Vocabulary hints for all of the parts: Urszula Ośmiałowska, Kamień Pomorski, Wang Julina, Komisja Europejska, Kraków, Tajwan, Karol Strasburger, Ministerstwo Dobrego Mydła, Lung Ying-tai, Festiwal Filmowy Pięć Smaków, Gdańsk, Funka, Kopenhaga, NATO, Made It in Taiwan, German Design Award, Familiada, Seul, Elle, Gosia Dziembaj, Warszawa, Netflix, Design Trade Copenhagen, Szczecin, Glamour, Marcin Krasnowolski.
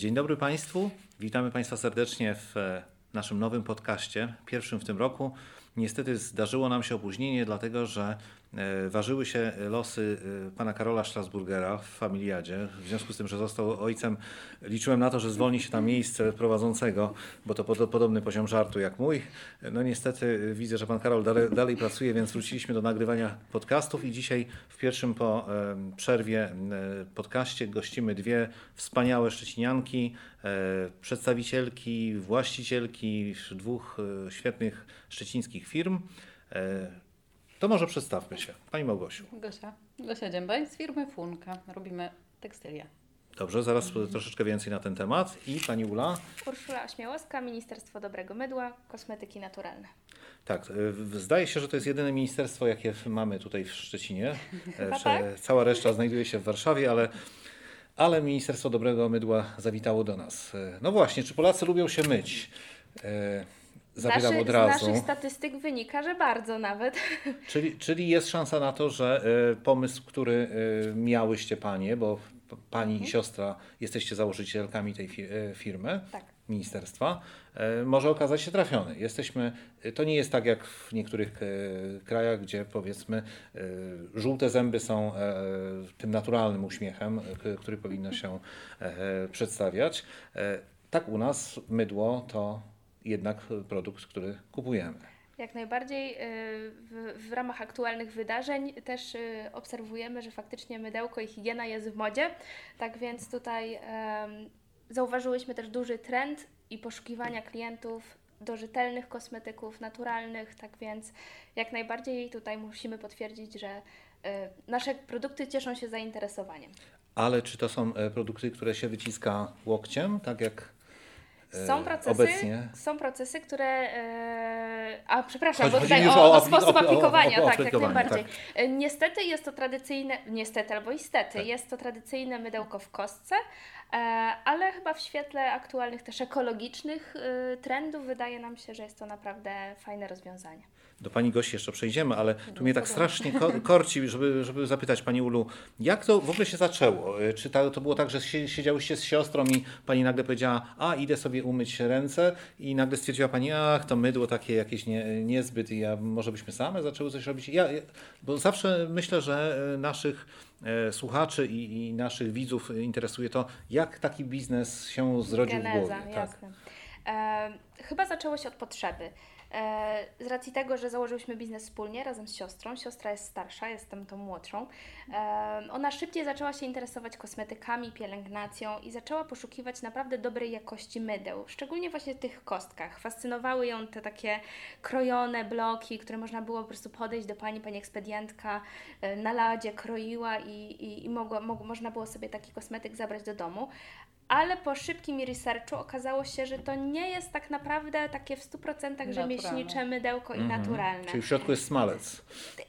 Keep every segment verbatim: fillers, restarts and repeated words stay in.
Dzień dobry Państwu, witamy Państwa serdecznie w naszym nowym podcaście, pierwszym w tym roku. Niestety zdarzyło nam się opóźnienie, dlatego że ważyły się losy pana Karola Strasburgera w familiadzie. W związku z tym, że został ojcem, liczyłem na to, że zwolni się tam miejsce prowadzącego, bo to pod, podobny poziom żartu jak mój. No niestety widzę, że pan Karol dalej, dalej pracuje, więc wróciliśmy do nagrywania podcastów i dzisiaj w pierwszym po przerwie podcaście gościmy dwie wspaniałe szczecinianki, przedstawicielki, właścicielki dwóch świetnych szczecińskich firm. To może przedstawmy się. Pani Małgosiu. Gosia. Gosia Dziembaj z firmy Funka. Robimy tekstylię. Dobrze, zaraz mhm. troszeczkę więcej na ten temat. I pani Ula? Urszula Ośmiałowska, Ministerstwo Dobrego Mydła, kosmetyki naturalne. Tak, zdaje się, że to jest jedyne ministerstwo, jakie mamy tutaj w Szczecinie. Cała reszta znajduje się w Warszawie, ale... Ale Ministerstwo Dobrego Mydła zawitało do nas. No właśnie, czy Polacy lubią się myć? Zabieram od razu. Z naszych statystyk wynika, że bardzo nawet. Czyli, czyli jest szansa na to, że pomysł, który miałyście Panie, bo Pani mhm. i siostra jesteście założycielkami tej firmy, tak. ministerstwa, może okazać się trafiony. Jesteśmy, to nie jest tak jak w niektórych krajach, gdzie powiedzmy żółte zęby są tym naturalnym uśmiechem, który powinno się przedstawiać. Tak u nas mydło to jednak produkt, który kupujemy. Jak najbardziej w, w ramach aktualnych wydarzeń też obserwujemy, że faktycznie mydełko i higiena jest w modzie. Tak więc tutaj um, zauważyłyśmy też duży trend i poszukiwania klientów do rzetelnych kosmetyków naturalnych. Tak więc jak najbardziej tutaj musimy potwierdzić, że um, nasze produkty cieszą się zainteresowaniem. Ale czy to są produkty, które się wyciska łokciem, tak jak... Są procesy, obecnie. są procesy, które... E, a przepraszam, chodzi, bo tutaj o, o sposób aplikowania, o, o, o, o, o, o, o, o, o, o, o, o, o, tak, jak najbardziej. Tak. Niestety jest to tradycyjne, niestety albo istety, tak. jest to tradycyjne mydełko w kostce, e, ale chyba w świetle aktualnych też ekologicznych e, trendów wydaje nam się, że jest to naprawdę fajne rozwiązanie. Do Pani Gosi jeszcze przejdziemy, ale tu mnie tak strasznie korci, żeby, żeby zapytać Pani Ulu, jak to w ogóle się zaczęło? Czy ta, to było tak, że siedziałyście z siostrą i Pani nagle powiedziała, a idę sobie umyć ręce i nagle stwierdziła Pani, ach, to mydło takie jakieś nie, niezbyt i ja, może byśmy same zaczęły coś robić? Ja, ja, bo zawsze myślę, że naszych e, słuchaczy i, i naszych widzów interesuje to, jak taki biznes się zrodził Geneza, w głowie. Geneza, jasne. Tak. E, chyba zaczęło się od potrzeby. Z racji tego, że założyłyśmy biznes wspólnie razem z siostrą, siostra jest starsza, jestem tą młodszą, ona szybciej zaczęła się interesować kosmetykami, pielęgnacją i zaczęła poszukiwać naprawdę dobrej jakości mydeł, szczególnie właśnie w tych kostkach. Fascynowały ją te takie krojone bloki, które można było po prostu podejść do pani, pani ekspedientka na ladzie kroiła i, i, i mogło, mo- można było sobie taki kosmetyk zabrać do domu. Ale po szybkim researchu okazało się, że to nie jest tak naprawdę takie w stu procentach rzemieślnicze mydełko mm-hmm. i naturalne. Czyli w środku jest smalec.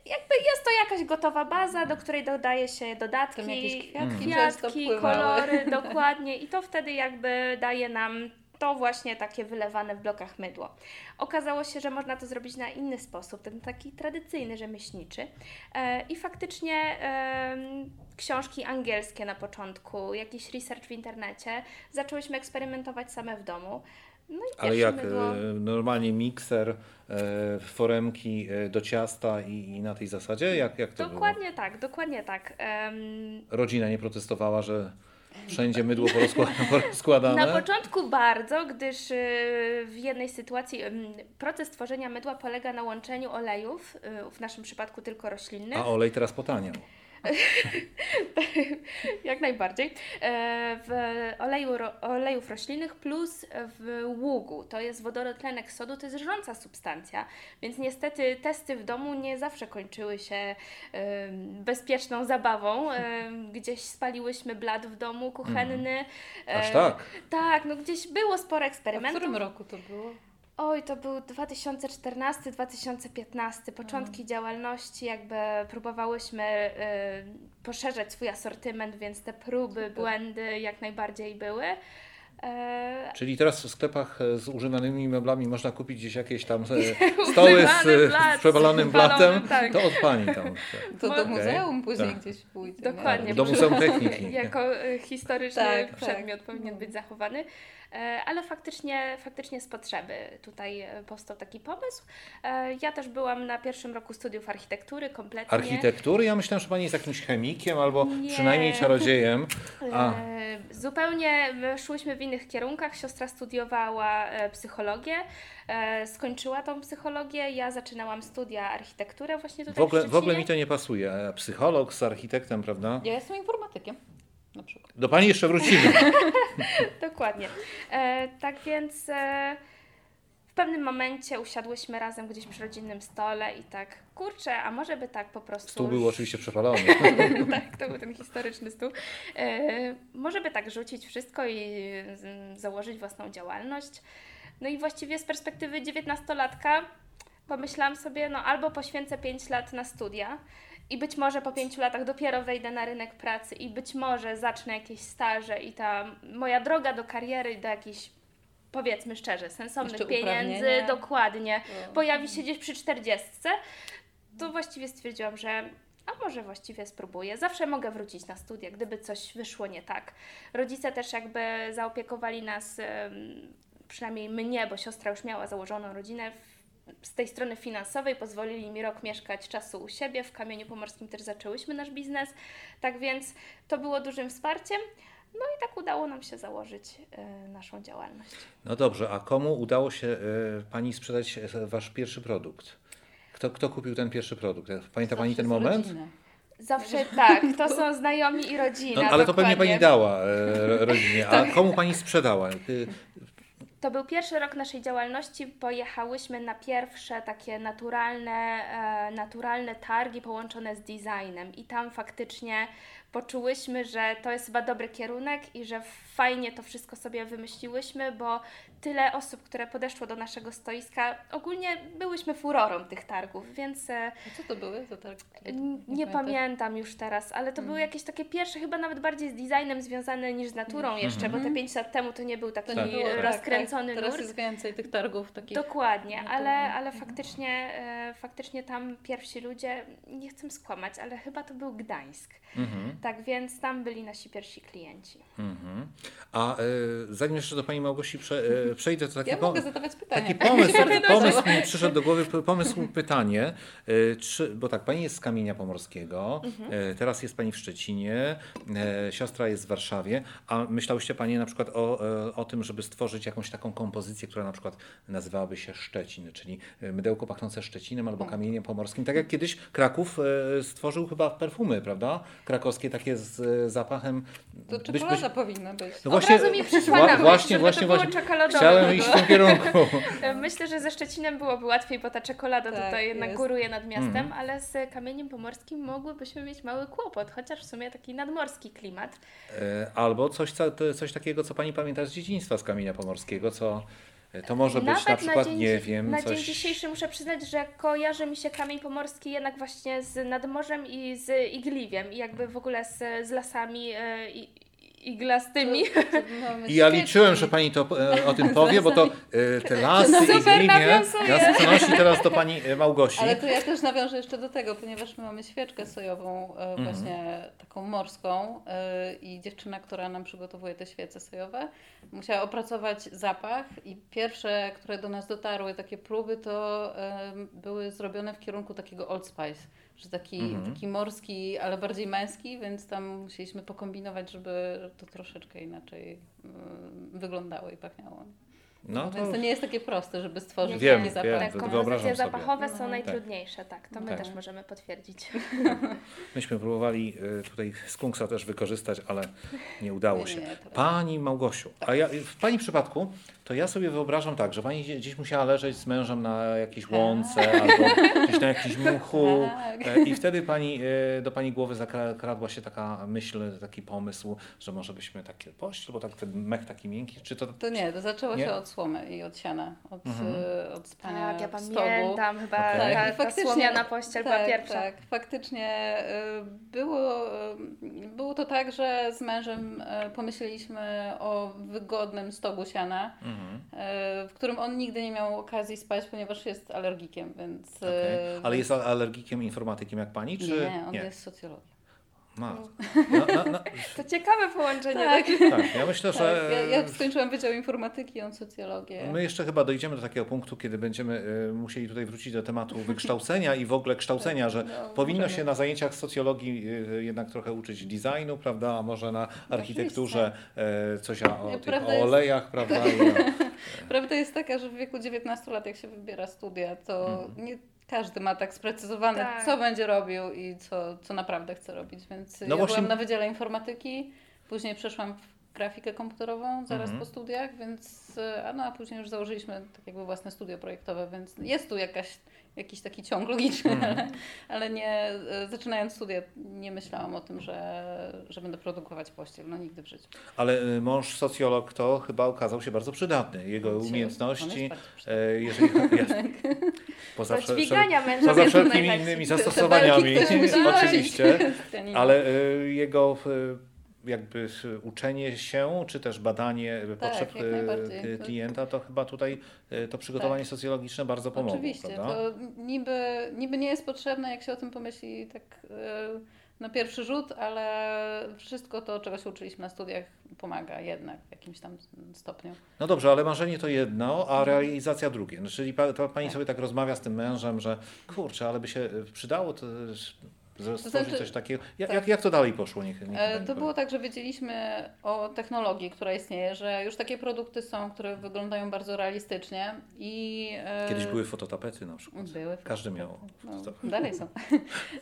Jakby jest to jakaś gotowa baza, do której dodaje się dodatki, kwiatki, kwiatki kolory, dokładnie. I to wtedy jakby daje nam to właśnie takie wylewane w blokach mydło. Okazało się, że można to zrobić na inny sposób, ten taki tradycyjny, rzemieślniczy. E, I faktycznie e, książki angielskie na początku, jakiś research w internecie, zaczęłyśmy eksperymentować same w domu. No i ale jak mydło... normalnie mikser, e, foremki do ciasta i, i na tej zasadzie? Jak, jak to dokładnie było? tak, dokładnie tak. Um... Rodzina nie protestowała, że... Wszędzie mydło porozkładane? Na początku bardzo, gdyż w jednej sytuacji proces tworzenia mydła polega na łączeniu olejów, w naszym przypadku tylko roślinnych. A olej teraz potaniał. Jak najbardziej. W oleju, olejów roślinnych plus w ługu. To jest wodorotlenek sodu, to jest żrąca substancja, więc niestety testy w domu nie zawsze kończyły się bezpieczną zabawą. Gdzieś spaliłyśmy blat w domu kuchenny. Mm. Aż tak? Tak, no gdzieś było sporo eksperymentów. A w którym roku to było? Oj, to był dwa tysiące czternasty dwa tysiące piętnasty, początki mm. działalności, jakby próbowałyśmy y, poszerzać swój asortyment, więc te próby, Super. błędy jak najbardziej były. Czyli teraz w sklepach z używanymi meblami można kupić gdzieś jakieś tam stoły z blat, przewalonym blatem, tak. To od pani tam. To do muzeum później tak. Gdzieś pójdzie. Dokładnie. Do muzeum techniki. Jako historyczny tak, przedmiot tak. Powinien być zachowany. Ale faktycznie, faktycznie z potrzeby tutaj powstał taki pomysł. Ja też byłam na pierwszym roku studiów architektury kompletnie. Architektury? Ja myślałam, że pani jest jakimś chemikiem albo nie. Przynajmniej czarodziejem. A. Zupełnie szłyśmy w innych kierunkach. Siostra studiowała psychologię, skończyła tą psychologię. Ja zaczynałam studia architekturę właśnie tutaj w ogóle, w Szczecinie. W ogóle mi to nie pasuje. Psycholog z architektem, prawda? Ja jestem informatykiem. Na przykład. Do pani jeszcze wrócimy. Dokładnie. E, tak więc e, w pewnym momencie usiadłyśmy razem gdzieś przy rodzinnym stole i tak, kurczę, a może by tak po prostu... Stół był oczywiście przepalony. Tak, to był ten historyczny stół. E, może by tak rzucić wszystko i z, założyć własną działalność. No i właściwie z perspektywy dziewiętnastolatka pomyślałam sobie, no albo poświęcę pięć lat na studia, i być może po pięciu latach dopiero wejdę na rynek pracy i być może zacznę jakieś staże i ta moja droga do kariery, do jakichś, powiedzmy szczerze, sensownych pieniędzy, dokładnie, no. Pojawi się gdzieś przy czterdziestce, to właściwie stwierdziłam, że a może właściwie spróbuję. Zawsze mogę wrócić na studia, gdyby coś wyszło nie tak. Rodzice też jakby zaopiekowali nas, przynajmniej mnie, bo siostra już miała założoną rodzinę, z tej strony finansowej pozwolili mi rok mieszkać czasu u siebie, w Kamieniu Pomorskim też zaczęłyśmy nasz biznes, tak więc to było dużym wsparciem, no i tak udało nam się założyć y, naszą działalność. No dobrze, a komu udało się y, Pani sprzedać Wasz pierwszy produkt? Kto, kto kupił ten pierwszy produkt? Pamięta Zawsze Pani ten moment? Rodziny. Zawsze tak, to są znajomi i rodzina. No, ale dokładnie. To pewnie Pani dała y, rodzinie, a komu Pani sprzedała? Y, To był pierwszy rok naszej działalności, pojechałyśmy na pierwsze takie naturalne, e, naturalne targi połączone z designem i tam faktycznie poczułyśmy, że to jest chyba dobry kierunek i że fajnie to wszystko sobie wymyśliłyśmy, bo tyle osób, które podeszło do naszego stoiska, ogólnie byłyśmy furorą tych targów, więc... A co to były za targi? Nie, nie, nie pamiętam już teraz, ale to hmm. były jakieś takie pierwsze, chyba nawet bardziej z designem związane niż z naturą hmm. jeszcze, hmm. bo te pięć lat temu to nie był taki tak, rozkręcony tak, teraz nurt. Teraz jest więcej tych targów takich. Dokładnie, no ale, ale hmm. faktycznie, e, faktycznie tam pierwsi ludzie, nie chcę skłamać, ale chyba to był Gdańsk. Hmm. Tak więc tam byli nasi pierwsi klienci. Mm-hmm. A y, zanim jeszcze do Pani Małgosi prze, y, przejdę, to taki, ja mogę zadawać pytania. Taki pomysł, pomysł mi przyszedł do głowy, pomysł, pytanie, y, czy, bo tak, Pani jest z Kamienia Pomorskiego, mm-hmm. y, teraz jest Pani w Szczecinie, y, siostra jest w Warszawie, a myślałyście Pani na przykład o, y, o tym, żeby stworzyć jakąś taką kompozycję, która na przykład nazywałaby się Szczecin, czyli mydełko pachnące Szczecinem albo Kamieniem Pomorskim, tak jak kiedyś Kraków y, stworzył chyba perfumy, prawda, krakowskie, takie z zapachem... To czekolada powinna być. No właśnie, od razu mi przyszła na myśl, właśnie, właśnie, właśnie. Chciałem iść w tym kierunku. Myślę, że ze Szczecinem byłoby łatwiej, bo ta czekolada tak, tutaj jednak góruje nad miastem, mm. ale z Kamieniem Pomorskim mogłybyśmy mieć mały kłopot, chociaż w sumie taki nadmorski klimat. Albo coś, coś takiego, co Pani pamięta z dzieciństwa z Kamienia Pomorskiego, co... To może Nawet być na przykład, na dzień, nie wiem, na coś... dzień dzisiejszy muszę przyznać, że kojarzy mi się Kamień Pomorski jednak właśnie z nadmorzem i z Igliwiem i jakby w ogóle z, z lasami i, iglastymi. To, to I ja liczyłem, że Pani to, o tym powie, bo to te lasy no super, i Igliwie nas przenosi teraz do Pani Małgosi. Ale to ja też nawiążę jeszcze do tego, ponieważ my mamy świeczkę sojową, właśnie mm. taką morską i dziewczyna, która nam przygotowuje te świece sojowe, musiała opracować zapach i pierwsze, które do nas dotarły, takie próby, to um, były zrobione w kierunku takiego Old Spice, że taki, mm-hmm. taki morski, ale bardziej męski, więc tam musieliśmy pokombinować, żeby to troszeczkę inaczej um, wyglądało i pachniało. No to... Więc to nie jest takie proste, żeby stworzyć wiem, takie zapachy. Wiem, kompozycje zapachowe sobie. Są no, najtrudniejsze, tak, tak to my tak. też możemy potwierdzić. Myśmy próbowali tutaj skunksa też wykorzystać, ale nie udało się. Nie, nie, to... Pani Małgosiu, tak. a ja, w Pani przypadku to ja sobie wyobrażam tak, że Pani gdzieś musiała leżeć z mężem na jakiejś łące albo gdzieś na jakimś mchu tak. i wtedy pani, do Pani głowy zakradła się taka myśl, taki pomysł, że może byśmy takie pość, bo tak ten mech taki miękki, czy to... To nie, to zaczęło nie? się od od słomy i od siana, od, mhm. od spania, tak, ja pamiętam chyba okay. ta, ta, ta słomiana pościel tak, była pierwsza. Tak, faktycznie było, było to tak, że z mężem pomyśleliśmy o wygodnym stogu siana, mhm. w którym on nigdy nie miał okazji spać, ponieważ jest alergikiem, więc... Okay. Ale jest alergikiem informatykiem jak pani, czy... Nie, on nie. jest socjologiem. No, no, no. To ciekawe połączenie. Tak, tak ja myślę, tak, że... Ja, ja skończyłam Wydział Informatyki, on socjologię. My jeszcze chyba dojdziemy do takiego punktu, kiedy będziemy y, musieli tutaj wrócić do tematu wykształcenia i w ogóle kształcenia, tak, że no, powinno możemy. się na zajęciach socjologii y, jednak trochę uczyć designu, prawda, a może na architekturze y, coś o, o, tych, o olejach, jest... prawda. Tak. I, no. Prawda jest taka, że w wieku dziewiętnastu lat, jak się wybiera studia, to mhm. nie... Każdy ma tak sprecyzowane, tak. co będzie robił i co, co naprawdę chce robić, więc no ja właśnie... byłam na Wydziale Informatyki, później przeszłam w grafikę komputerową zaraz mm-hmm. po studiach, więc a, no, a później już założyliśmy tak jakby własne studio projektowe, więc jest tu jakaś, jakiś taki ciąg logiczny, mm-hmm. ale, ale nie, zaczynając studia nie myślałam o tym, że, że będę produkować pościel, no nigdy w życiu. Ale mąż socjolog to chyba okazał się bardzo przydatny, jego umiejętności, jeżeli poza wszelkimi innymi zastosowaniami, oczywiście, ale jego jakby uczenie się, czy też badanie tak, potrzeb klienta, to chyba tutaj to przygotowanie tak. socjologiczne bardzo pomogło. Oczywiście, prawda? To niby, niby nie jest potrzebne, jak się o tym pomyśli tak na pierwszy rzut, ale wszystko to, czego się uczyliśmy na studiach, pomaga jednak w jakimś tam stopniu. No dobrze, ale marzenie to jedno, a realizacja drugie. No, czyli pa, to pani tak. sobie tak rozmawia z tym mężem, że kurczę, ale by się przydało to... Stworzyć to znaczy, coś takiego. Jak, tak. jak, jak to dalej poszło? Niech, niech e, to było tak, że wiedzieliśmy o technologii, która istnieje, że już takie produkty są, które wyglądają bardzo realistycznie. I, e, Kiedyś były fototapety na przykład. Były. Każdy miał. No, dalej są.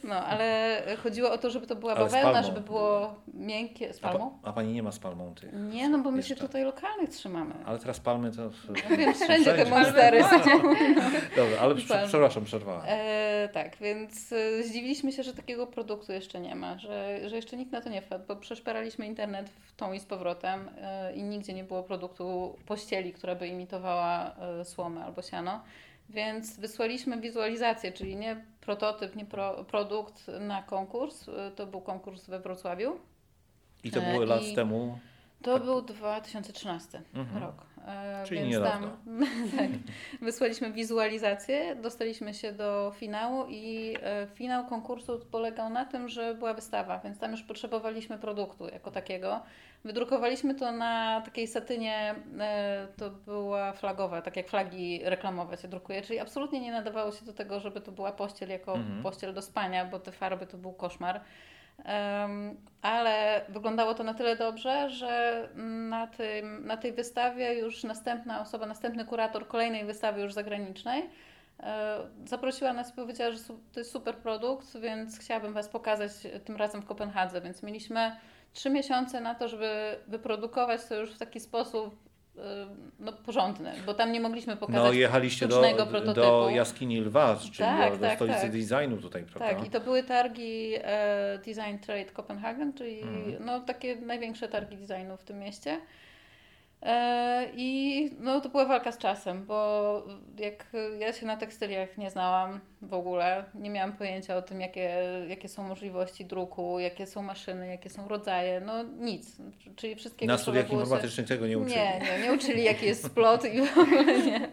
No, ale chodziło o to, żeby to była ale bawełna, żeby było miękkie. Z palmą? A, a pani nie ma z palmą tych? Nie, no bo my jeszcze. się tutaj lokalnych trzymamy. Ale teraz palmy to... Ja wiem, wszędzie te monstery są. Dobra, ale Palm. przepraszam, przerwałam. E, tak, więc zdziwiliśmy się, że tak takiego produktu jeszcze nie ma, że, że jeszcze nikt na to nie wpadł, bo przeszperaliśmy internet w tą i z powrotem yy, i nigdzie nie było produktu pościeli, która by imitowała yy, słomę albo siano, więc wysłaliśmy wizualizację, czyli nie prototyp, nie pro, produkt na konkurs. Yy, to był konkurs we Wrocławiu. I to było yy, lat temu? To tak. był dwa tysiące trzynasty mhm. rok. Czyli więc niedawno. Tam, tak, wysłaliśmy wizualizację, dostaliśmy się do finału i e, finał konkursu polegał na tym, że była wystawa, więc tam już potrzebowaliśmy produktu jako takiego. Wydrukowaliśmy to na takiej satynie, e, to była flagowa, tak jak flagi reklamowe się drukuje, czyli absolutnie nie nadawało się do tego, żeby to była pościel jako mhm. pościel do spania, bo te farby to był koszmar. Um, ale wyglądało to na tyle dobrze, że na, tym, na tej wystawie już następna osoba, następny kurator kolejnej wystawy już zagranicznej e, zaprosiła nas i powiedziała, że su- to jest super produkt, więc chciałabym Was pokazać tym razem w Kopenhadze, więc mieliśmy trzy miesiące na to, żeby wyprodukować to już w taki sposób no porządny, bo tam nie mogliśmy pokazać no, jechaliście sztucznego do, prototypu. do jaskini lwa, czyli tak, do, do tak, stolicy tak. designu tutaj, prawda? Tak, i to były targi e, Design Trade Copenhagen, czyli mm. no, takie największe targi designu w tym mieście. E, I no, to była walka z czasem, bo jak ja się na tekstyliach nie znałam w ogóle, nie miałam pojęcia o tym, jakie, jakie są możliwości druku, jakie są maszyny, jakie są rodzaje, no nic. Czyli wszystkiego. Na studiach informatycznych się... tego nie uczyli. Nie, nie, nie uczyli, jaki jest splot i w ogóle nie.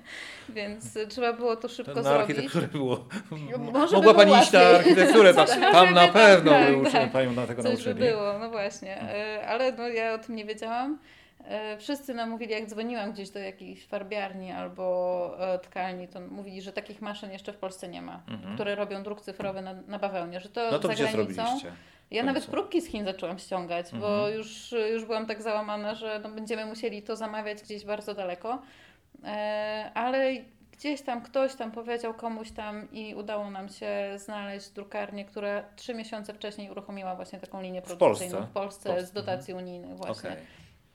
Więc trzeba było to szybko na zrobić. Na architekturę było. Może Mogła by Pani łatwiej. iść na architekturę, tam, tam na pewno tak, by uczyli, tak. Panią na tego Coś nauczyli. By było, no właśnie, ale no, ja o tym nie wiedziałam. Wszyscy nam mówili, jak dzwoniłam gdzieś do jakiejś farbiarni albo tkalni, to mówili, że takich maszyn jeszcze w Polsce nie ma, mhm. które robią druk cyfrowy na, na bawełnie, że to, no to za gdzie granicą. Zrobiliście? Ja nawet próbki z Chin zaczęłam ściągać, mhm. bo już, już byłam tak załamana, że no będziemy musieli to zamawiać gdzieś bardzo daleko, ale gdzieś tam ktoś tam powiedział komuś tam i udało nam się znaleźć drukarnię, która trzy miesiące wcześniej uruchomiła właśnie taką linię produkcyjną w Polsce, w Polsce, w Polsce. z dotacji mhm. unijnych właśnie. Okay.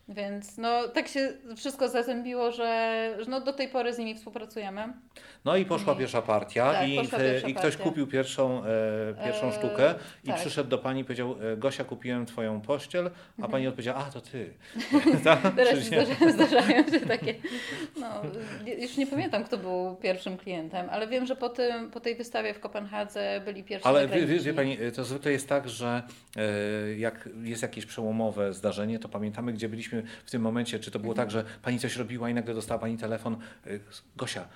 Więc no tak się wszystko zazębiło, że, że no, do tej pory z nimi współpracujemy. No i poszła pierwsza partia tak, i, poszła pierwsza i ktoś partia. kupił pierwszą, e, pierwszą e, sztukę i tak. przyszedł do pani i powiedział: Gosia, kupiłem twoją pościel, a pani odpowiedziała: a to ty. Teraz zdarzają, zdarzają się takie, no już nie pamiętam, kto był pierwszym klientem, ale wiem, że po, tym, po tej wystawie w Kopenhadze byli pierwsi. Ale wie, wie pani, to zwykle jest tak, że e, jak jest jakieś przełomowe zdarzenie, to pamiętamy, gdzie byliśmy w tym momencie, czy to było tak, że pani coś robiła i nagle dostała pani telefon: Gosia,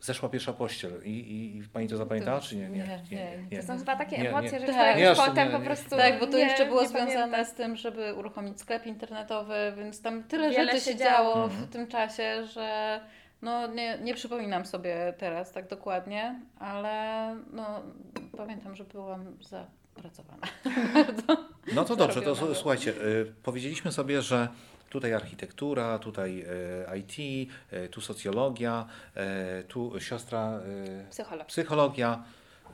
zeszła pierwsza pościel i, i, i pani to zapamiętała, czy nie? Nie, nie, nie, nie, nie. To są chyba takie nie, emocje, nie. że tak, człowiek potem nie, po prostu... Tak, bo to nie, jeszcze było związane pamiętam. z tym, żeby uruchomić sklep internetowy, więc tam tyle Wiele rzeczy się działo w mhm. tym czasie, że no nie, nie przypominam sobie teraz tak dokładnie, ale no pamiętam, że byłam zapracowana bardzo. No to dobrze, to s- słuchajcie, y, powiedzieliśmy sobie, że tutaj architektura, tutaj I T, tu socjologia, tu siostra Psycholog. psychologia,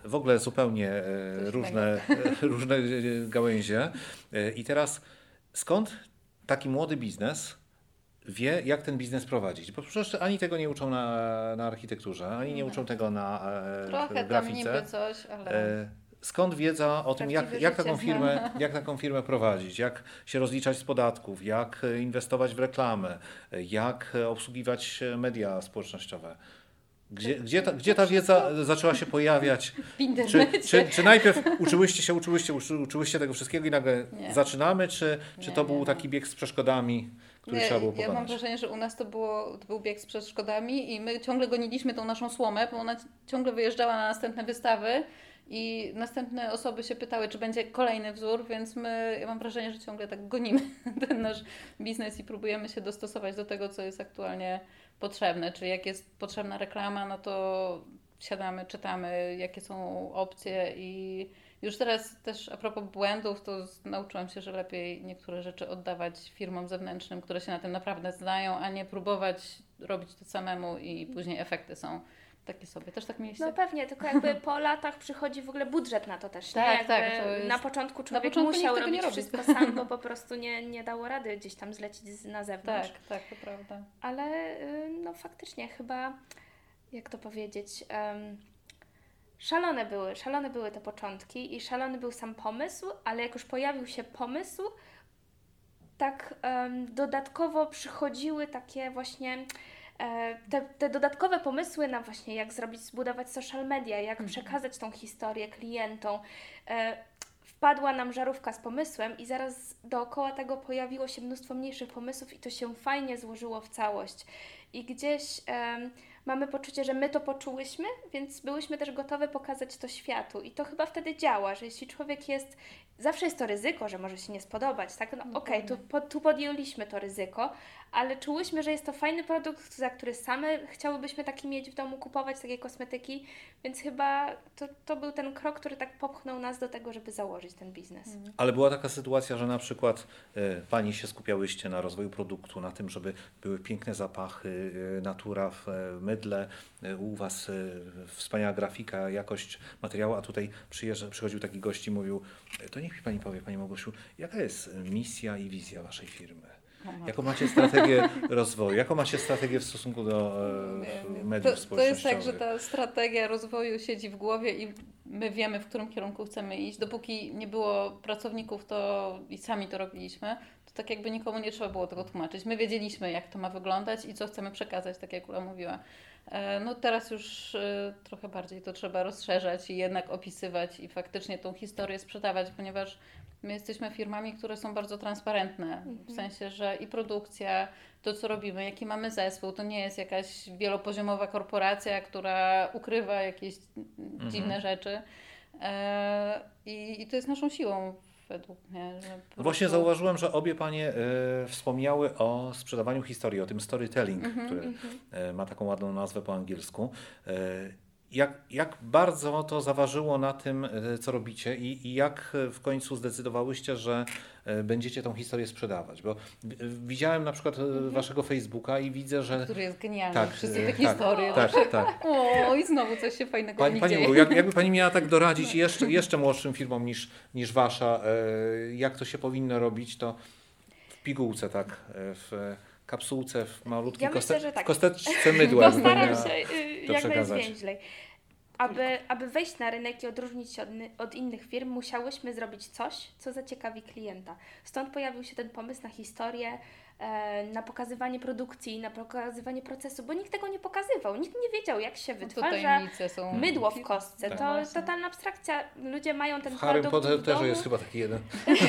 w ogóle zupełnie różne, różne gałęzie. I teraz skąd taki młody biznes wie, jak ten biznes prowadzić? Bo przecież ani tego nie uczą na, na architekturze, ani nie uczą tego na Trochę grafice. Trochę tam niby coś, ale... Skąd wiedza o tym, jak, jak, taką firmę, jak taką firmę prowadzić, jak się rozliczać z podatków, jak inwestować w reklamę, jak obsługiwać media społecznościowe? Gdzie, gdzie, ta, gdzie ta wiedza zaczęła się pojawiać? W internecie. Czy, czy, czy najpierw uczyłyście się, uczyłyście, uczyłyście tego wszystkiego i nagle nie. zaczynamy, czy, czy nie, to był nie, taki bieg z przeszkodami? Nie, ja mam wrażenie, że u nas to, było, to był bieg z przeszkodami i my ciągle goniliśmy tą naszą słomę, bo ona ciągle wyjeżdżała na następne wystawy i następne osoby się pytały, czy będzie kolejny wzór, więc my, ja mam wrażenie, że ciągle tak gonimy ten nasz biznes i próbujemy się dostosować do tego, co jest aktualnie potrzebne, czyli jak jest potrzebna reklama, no to siadamy, czytamy, jakie są opcje i już teraz też a propos błędów, to nauczyłam się, że lepiej niektóre rzeczy oddawać firmom zewnętrznym, które się na tym naprawdę znają, a nie próbować robić to samemu i później efekty są takie sobie. Też tak mieliście? No pewnie, tylko jakby po latach przychodzi w ogóle budżet na to też. Tak, nie? Jakby tak. To jest... Na początku człowiek na początku musiał robić robi. wszystko sam, bo po prostu nie, nie dało rady gdzieś tam zlecić na zewnątrz. Tak, tak, to prawda. Ale no faktycznie chyba, jak to powiedzieć... Um, Szalone były, szalone były te początki i szalony był sam pomysł, ale jak już pojawił się pomysł, tak um, dodatkowo przychodziły takie właśnie e, te, te dodatkowe pomysły na właśnie jak zrobić, zbudować social media, jak mm. przekazać tą historię klientom. E, wpadła nam żarówka z pomysłem i zaraz dookoła tego pojawiło się mnóstwo mniejszych pomysłów i to się fajnie złożyło w całość. I gdzieś... E, Mamy poczucie, że my to poczułyśmy, więc byłyśmy też gotowe pokazać to światu. I to chyba wtedy działa, że jeśli człowiek jest... Zawsze jest to ryzyko, że może się nie spodobać, tak? No okej, okay, tu, po, tu podjęliśmy to ryzyko, ale czułyśmy, że jest to fajny produkt, za który same chciałybyśmy taki mieć w domu, kupować takie kosmetyki, więc chyba to, to był ten krok, który tak popchnął nas do tego, żeby założyć ten biznes. Mhm. Ale była taka sytuacja, że na przykład y, pani się skupiałyście na rozwoju produktu, na tym, żeby były piękne zapachy, y, natura w y, mydle, y, u was y, wspaniała grafika, jakość materiału, a tutaj przyjeżdż- przychodził taki gość i mówił: to niech mi pani powie, pani Małgosiu, jaka jest misja i wizja waszej firmy? Jaką macie strategię rozwoju? Jaką macie strategię w stosunku do e, mediów to, społecznościowych? To jest tak, że ta strategia rozwoju siedzi w głowie i my wiemy, w którym kierunku chcemy iść. Dopóki nie było pracowników, to i sami to robiliśmy, to tak jakby nikomu nie trzeba było tego tłumaczyć. My wiedzieliśmy, jak to ma wyglądać i co chcemy przekazać, tak jak Ula mówiła. E, no teraz już e, trochę bardziej to trzeba rozszerzać i jednak opisywać i faktycznie tą historię sprzedawać, ponieważ my jesteśmy firmami, które są bardzo transparentne, w sensie, że i produkcja, to co robimy, jaki mamy zespół, to nie jest jakaś wielopoziomowa korporacja, która ukrywa jakieś mhm. dziwne rzeczy e, i, i to jest naszą siłą według mnie. Że Właśnie prostu... zauważyłem, że obie panie y, wspomniały o sprzedawaniu historii, o tym storytelling, mhm, który y, ma taką ładną nazwę po angielsku. Y, Jak, jak bardzo to zaważyło na tym, co robicie i, i jak w końcu zdecydowałyście, że będziecie tą historię sprzedawać? Bo widziałem na przykład mhm. waszego Facebooka i widzę, że... Który jest genialny, tak, wszystkie te tak, historie. Tak, tak, tak. O, i znowu coś się fajnego pani, pani dzieje. Jak, jakby pani miała tak doradzić jeszcze, jeszcze młodszym firmom niż, niż wasza, jak to się powinno robić, to... pigułce, tak, w kapsułce, w malutkiej ja koste- myślę, tak. kosteczce mydła. Postaram się to jak najzwięźlej. Aby, aby wejść na rynek i odróżnić się od, od innych firm, musiałyśmy zrobić coś, co zaciekawi klienta. Stąd pojawił się ten pomysł na historię, na pokazywanie produkcji, na pokazywanie procesu, bo nikt tego nie pokazywał, nikt nie wiedział, jak się wytwarza są... mydło w kostce. Tak, to właśnie. Totalna abstrakcja. Ludzie mają ten w produkt w domu. Też jest chyba taki jeden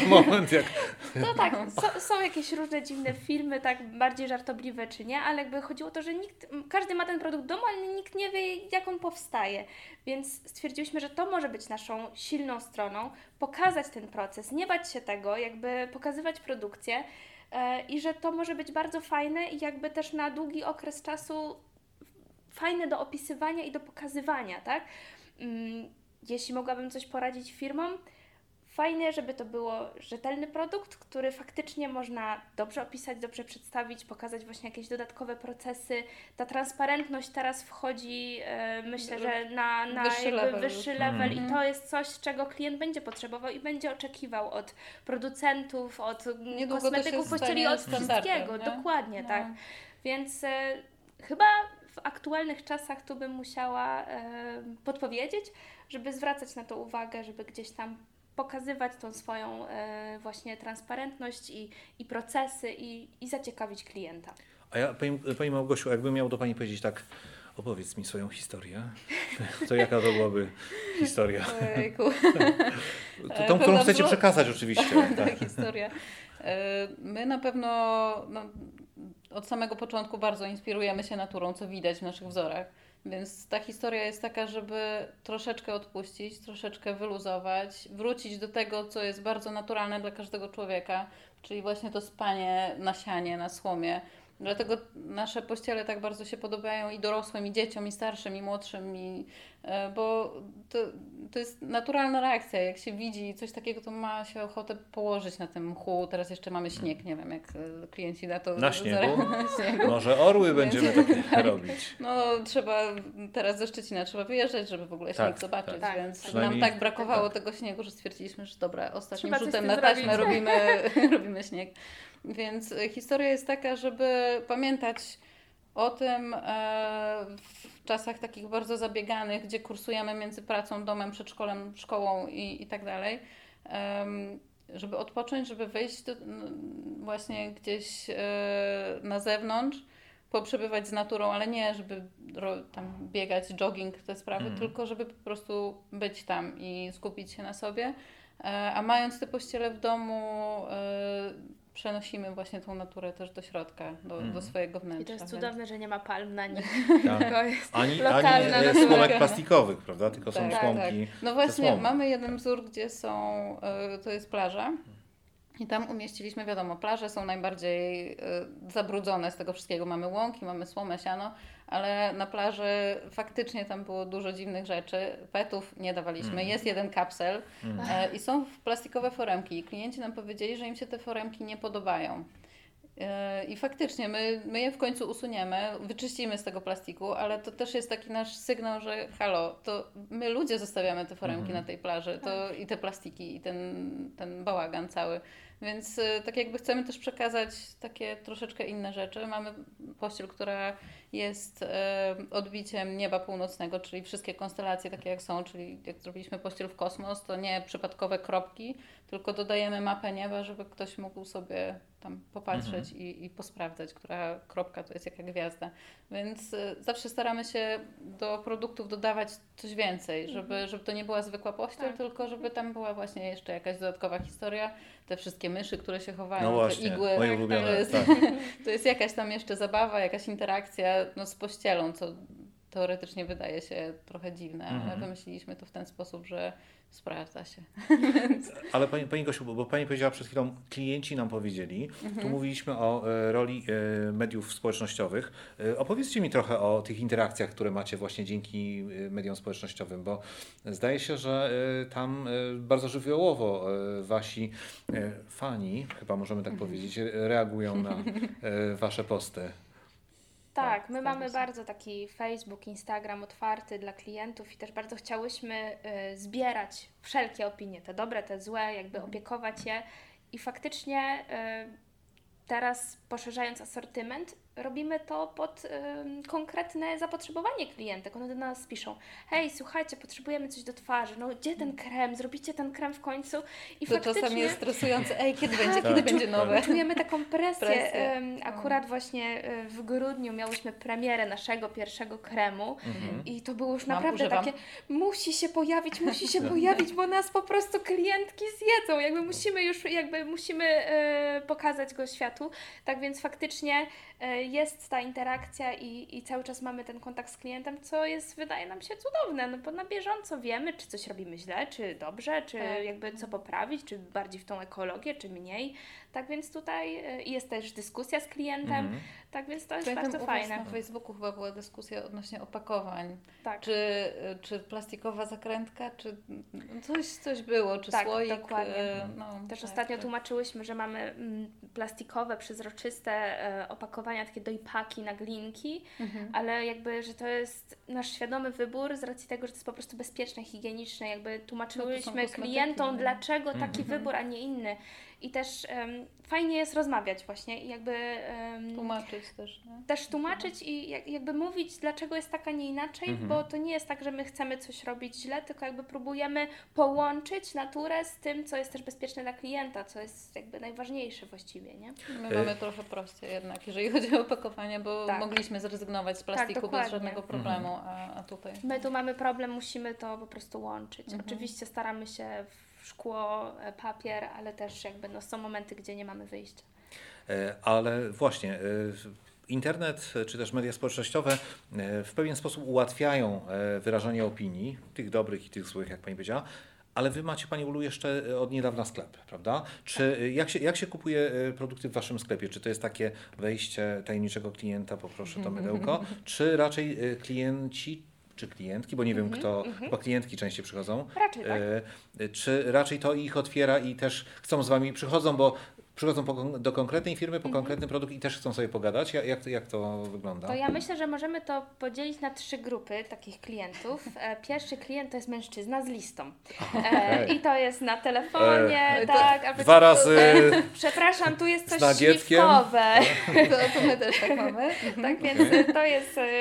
moment, jak... No tak, so, są jakieś różne dziwne filmy, tak bardziej żartobliwe czy nie, ale jakby chodziło o to, że nikt, każdy ma ten produkt w domu, ale nikt nie wie, jak on powstaje. Więc stwierdziłyśmy, że to może być naszą silną stroną, pokazać ten proces, nie bać się tego, jakby pokazywać produkcję, i że to może być bardzo fajne i jakby też na długi okres czasu fajne do opisywania i do pokazywania, tak? Jeśli mogłabym coś poradzić firmom, fajnie, żeby to było rzetelny produkt, który faktycznie można dobrze opisać, dobrze przedstawić, pokazać właśnie jakieś dodatkowe procesy. Ta transparentność teraz wchodzi, myślę, że na, na wyższy jakby level, wyższy level mm. i to jest coś, czego klient będzie potrzebował i będzie oczekiwał od producentów, od niedługo kosmetyków, pościeli, od wszystkiego. Nie? Dokładnie, no. tak. Więc y, chyba w aktualnych czasach tu bym musiała y, podpowiedzieć, żeby zwracać na to uwagę, żeby gdzieś tam pokazywać tą swoją e, właśnie transparentność i, i procesy i, i zaciekawić klienta. A ja, Pani, pani Małgosiu, jakbym miał do Pani powiedzieć tak, opowiedz mi swoją historię, to jaka to byłaby historia? Tą, którą chcecie przekazać oczywiście. Tak, historia. My na pewno no, od samego początku bardzo inspirujemy się naturą, co widać w naszych wzorach. Więc ta historia jest taka, żeby troszeczkę odpuścić, troszeczkę wyluzować, wrócić do tego, co jest bardzo naturalne dla każdego człowieka, czyli właśnie to spanie na sianie, na słomie. Dlatego nasze pościele tak bardzo się podobają i dorosłym, i dzieciom, i starszym, i młodszym, i, bo to, to jest naturalna reakcja. Jak się widzi coś takiego, to ma się ochotę położyć na tym mchu. Teraz jeszcze mamy śnieg, nie wiem, jak klienci na to... Na śniegu? Na śniegu. Może orły będziemy takie tak. robić. No trzeba, teraz ze Szczecina trzeba wyjeżdżać, żeby w ogóle śnieg tak, zobaczyć, tak, więc tak. nam tak brakowało tak. tego śniegu, że stwierdziliśmy, że dobra, ostatnim trzeba rzutem na taśmę robimy, robimy śnieg. Więc historia jest taka, żeby pamiętać o tym w czasach takich bardzo zabieganych, gdzie kursujemy między pracą, domem, przedszkolem, szkołą i, i tak dalej, żeby odpocząć, żeby wyjść do, no, właśnie gdzieś na zewnątrz, poprzebywać z naturą, ale nie żeby tam biegać, jogging, te sprawy, mm. tylko żeby po prostu być tam i skupić się na sobie. A mając te pościele w domu, przenosimy właśnie tą naturę też do środka, do, do swojego wnętrza. I to jest cudowne, więc... że nie ma palm na nich. Tak. Tylko jest ani, lokalna ani słomek plastikowych, prawda? Tylko tak, są słomki. Tak. No właśnie, mamy jeden tak. wzór, gdzie są, to jest plaża. I tam umieściliśmy, wiadomo, plaże są najbardziej zabrudzone z tego wszystkiego. Mamy łąki, mamy słomę, siano, ale na plaży faktycznie tam było dużo dziwnych rzeczy. Petów nie dawaliśmy. Mm. Jest jeden kapsel mm. i są plastikowe foremki. Klienci nam powiedzieli, że im się te foremki nie podobają. I faktycznie my, my je w końcu usuniemy, wyczyścimy z tego plastiku, ale to też jest taki nasz sygnał, że halo, to my ludzie zostawiamy te foremki mm-hmm. na tej plaży to i te plastiki i ten, ten bałagan cały, więc tak jakby chcemy też przekazać takie troszeczkę inne rzeczy. Mamy pościel, która jest e, odbiciem nieba północnego, czyli wszystkie konstelacje takie jak są, czyli jak zrobiliśmy pościel w kosmos, to nie przypadkowe kropki, tylko dodajemy mapę nieba, żeby ktoś mógł sobie tam popatrzeć mhm. i, i posprawdzać, która kropka to jest jaka gwiazda. Więc e, zawsze staramy się do produktów dodawać coś więcej, żeby, mhm. żeby to nie była zwykła pościel, tak. tylko żeby tam była właśnie jeszcze jakaś dodatkowa historia, te wszystkie myszy, które się chowają, no te igły, moje ulubione, to, jest, tak. to jest jakaś tam jeszcze zabawa, jakaś interakcja no, z pościelą, co teoretycznie wydaje się trochę dziwne, ale mm-hmm. wymyśliliśmy to w ten sposób, że sprawdza się. Ale Pani, pani Gosiu, bo Pani powiedziała przed chwilą, klienci nam powiedzieli, mm-hmm. tu mówiliśmy o e, roli e, mediów społecznościowych. E, opowiedzcie mi trochę o tych interakcjach, które macie właśnie dzięki mediom społecznościowym, bo zdaje się, że e, tam e, bardzo żywiołowo e, Wasi e, fani, chyba możemy tak mm-hmm. powiedzieć, reagują na e, Wasze posty. Tak, my mamy bardzo taki Facebook, Instagram otwarty dla klientów i też bardzo chciałyśmy y, zbierać wszelkie opinie, te dobre, te złe, jakby opiekować je i faktycznie y, teraz poszerzając asortyment, robimy to pod y, konkretne zapotrzebowanie klientek. One do nas piszą, hej, słuchajcie, potrzebujemy coś do twarzy, no gdzie ten krem, zrobicie ten krem w końcu. I to faktycznie... czasami jest stresujące, ej, kiedy będzie, tak, kiedy będzie nowe. Czujemy taką presję. presję. Akurat no. właśnie w grudniu miałyśmy premierę naszego pierwszego kremu mhm. i to było już Mam, naprawdę używam. takie, musi się pojawić, musi się pojawić, bo nas po prostu klientki zjedzą, jakby musimy już, jakby musimy y, pokazać go światu. Tak więc faktycznie y, jest ta interakcja i, i cały czas mamy ten kontakt z klientem, co jest, wydaje nam się, cudowne, no bo na bieżąco wiemy, czy coś robimy źle, czy dobrze, czy tak. jakby co poprawić, czy bardziej w tą ekologię, czy mniej. Tak więc tutaj jest też dyskusja z klientem, mhm. tak więc to jest klientem bardzo fajne. Na Facebooku chyba była dyskusja odnośnie opakowań. Tak. Czy, czy plastikowa zakrętka, czy coś, coś było, czy tak, słoik. Dokładnie. No, też tak, ostatnio tak. tłumaczyłyśmy, że mamy plastikowe, przezroczyste opakowania, takie dojpaki na glinki, mhm. ale jakby, że to jest nasz świadomy wybór z racji tego, że to jest po prostu bezpieczne, higieniczne. Jakby tłumaczyłyśmy no klientom, nie? dlaczego mhm. taki wybór, a nie inny. I też um, fajnie jest rozmawiać właśnie i jakby... Um, tłumaczyć też, nie? Też tłumaczyć i jak, jakby mówić, dlaczego jest tak, a nie inaczej, mhm. bo to nie jest tak, że my chcemy coś robić źle, tylko jakby próbujemy połączyć naturę z tym, co jest też bezpieczne dla klienta, co jest jakby najważniejsze właściwie, nie? My mamy trochę prościej jednak, jeżeli chodzi o opakowanie, bo tak. mogliśmy zrezygnować z plastiku tak, bez żadnego problemu, mhm. a, a tutaj... My tu mamy problem, musimy to po prostu łączyć. Mhm. Oczywiście staramy się... szkło, papier, ale też jakby no, są momenty, gdzie nie mamy wyjścia. Ale właśnie internet czy też media społecznościowe w pewien sposób ułatwiają wyrażanie opinii, tych dobrych i tych złych, jak Pani powiedziała, ale Wy macie, Pani Ulu, jeszcze od niedawna sklep, prawda? Czy jak się, jak się kupuje produkty w Waszym sklepie? Czy to jest takie wejście tajemniczego klienta, poproszę to mydełko, czy raczej klienci czy klientki, bo nie wiem mm-hmm, kto, mm-hmm. bo klientki częściej przychodzą. Raczej tak. e, Czy raczej to ich otwiera i też chcą z Wami, przychodzą, bo przychodzą po, do konkretnej firmy, po mm-hmm. konkretny produkt i też chcą sobie pogadać. Jak, jak, jak to wygląda? To ja myślę, że możemy to podzielić na trzy grupy takich klientów. Pierwszy klient to jest mężczyzna z listą. E, I to jest na telefonie. E, tak, to, albo dwa razy. E, przepraszam, tu jest coś śliwkowe. To, to my też tak mamy. Tak więc okay. to jest e,